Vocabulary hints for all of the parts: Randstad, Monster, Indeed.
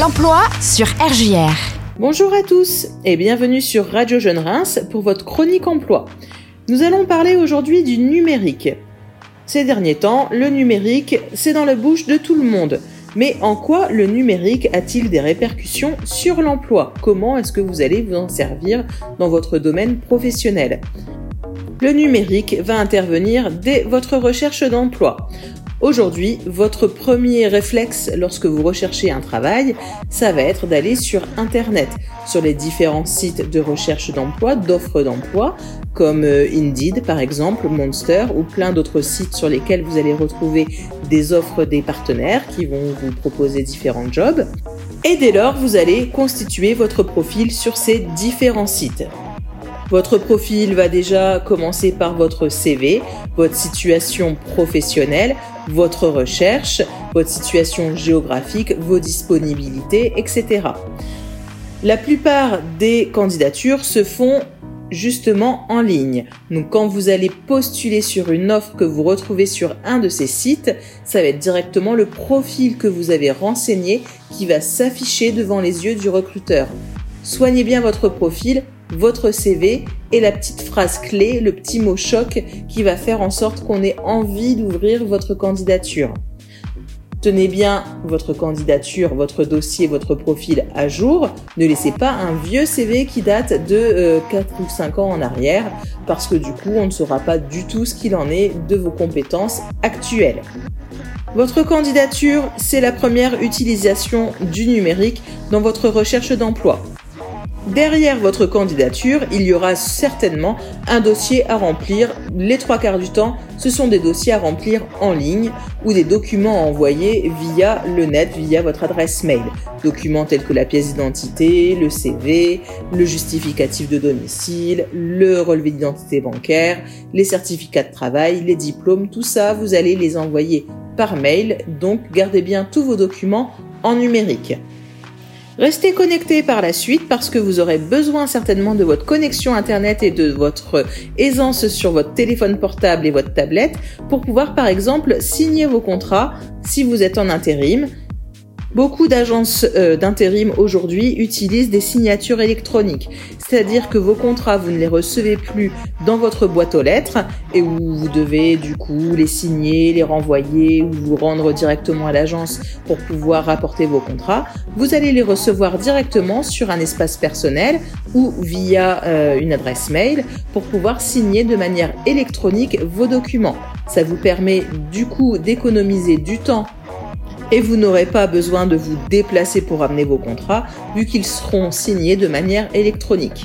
L'emploi sur RJR. Bonjour à tous et bienvenue sur Radio Jeune Reims pour votre chronique emploi. Nous allons parler aujourd'hui du numérique. Ces derniers temps, le numérique, c'est dans la bouche de tout le monde. Mais en quoi le numérique a-t-il des répercussions sur l'emploi ? Comment est-ce que vous allez vous en servir dans votre domaine professionnel ? Le numérique va intervenir dès votre recherche d'emploi. Aujourd'hui, votre premier réflexe lorsque vous recherchez un travail, ça va être d'aller sur Internet, sur les différents sites de recherche d'emploi, d'offres d'emploi, comme Indeed par exemple, Monster ou plein d'autres sites sur lesquels vous allez retrouver des offres des partenaires qui vont vous proposer différents jobs. Et dès lors, vous allez constituer votre profil sur ces différents sites. Votre profil va déjà commencer par votre CV, votre situation professionnelle, votre recherche, votre situation géographique, vos disponibilités, etc. La plupart des candidatures se font justement en ligne. Donc quand vous allez postuler sur une offre que vous retrouvez sur un de ces sites, ça va être directement le profil que vous avez renseigné qui va s'afficher devant les yeux du recruteur. Soignez bien votre profil, votre CV et la petite phrase clé, le petit mot choc qui va faire en sorte qu'on ait envie d'ouvrir votre candidature. Tenez bien votre candidature, votre dossier, votre profil à jour. Ne laissez pas un vieux CV qui date de 4 ou 5 ans en arrière parce que du coup, on ne saura pas du tout ce qu'il en est de vos compétences actuelles. Votre candidature, c'est la première utilisation du numérique dans votre recherche d'emploi. Derrière votre candidature, il y aura certainement un dossier à remplir. Les 3/4 du temps, ce sont des dossiers à remplir en ligne ou des documents à envoyer via le net, via votre adresse mail. Documents tels que la pièce d'identité, le CV, le justificatif de domicile, le relevé d'identité bancaire, les certificats de travail, les diplômes, tout ça, vous allez les envoyer par mail. Donc, gardez bien tous vos documents en numérique. Restez connectés par la suite parce que vous aurez besoin certainement de votre connexion Internet et de votre aisance sur votre téléphone portable et votre tablette pour pouvoir par exemple signer vos contrats si vous êtes en intérim. Beaucoup d'agences d'intérim aujourd'hui utilisent des signatures électroniques, c'est-à-dire que vos contrats, vous ne les recevez plus dans votre boîte aux lettres et où vous devez du coup les signer, les renvoyer ou vous rendre directement à l'agence pour pouvoir rapporter vos contrats. Vous allez les recevoir directement sur un espace personnel ou via une adresse mail pour pouvoir signer de manière électronique vos documents. Ça vous permet du coup d'économiser du temps et vous n'aurez pas besoin de vous déplacer pour amener vos contrats vu qu'ils seront signés de manière électronique.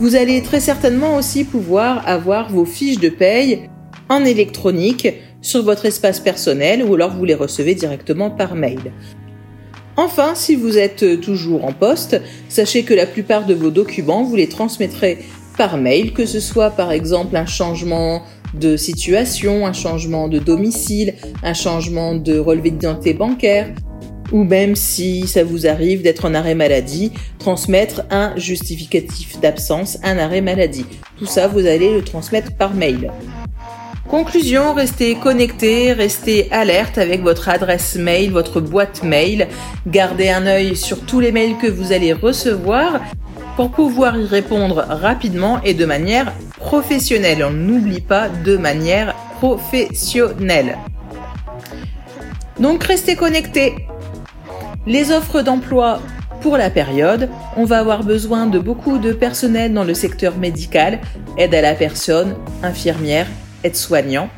Vous allez très certainement aussi pouvoir avoir vos fiches de paye en électronique sur votre espace personnel ou alors vous les recevez directement par mail. Enfin, si vous êtes toujours en poste, sachez que la plupart de vos documents, vous les transmettrez par mail, que ce soit par exemple un changement de situation, un changement de domicile, un changement de relevé d'identité bancaire, ou même si ça vous arrive d'être en arrêt maladie, transmettre un justificatif d'absence, un arrêt maladie. Tout ça, vous allez le transmettre par mail. Conclusion, restez connectés, restez alerte avec votre adresse mail, votre boîte mail. Gardez un œil sur tous les mails que vous allez recevoir pour pouvoir y répondre rapidement et de manière professionnelle. On n'oublie pas de manière professionnelle. Donc restez connectés. Les offres d'emploi pour la période, on va avoir besoin de beaucoup de personnel dans le secteur médical, aide à la personne, infirmière, aide-soignant.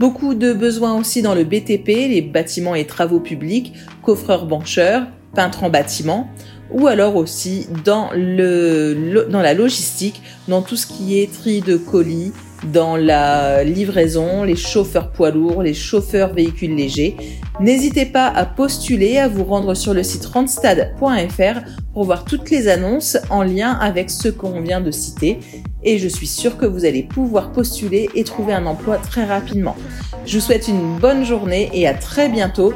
Beaucoup de besoins aussi dans le BTP, les bâtiments et travaux publics, coffreurs-bancheurs, peintres en bâtiment, ou alors aussi dans la logistique, dans tout ce qui est tri de colis, dans la livraison, les chauffeurs poids lourds, les chauffeurs véhicules légers. N'hésitez pas à postuler, à vous rendre sur le site randstad.fr pour voir toutes les annonces en lien avec ce qu'on vient de citer. Et je suis sûre que vous allez pouvoir postuler et trouver un emploi très rapidement. Je vous souhaite une bonne journée et à très bientôt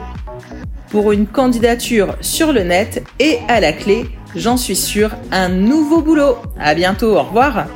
pour une candidature sur le net et à la clé, j'en suis sûre, un nouveau boulot. À bientôt, au revoir.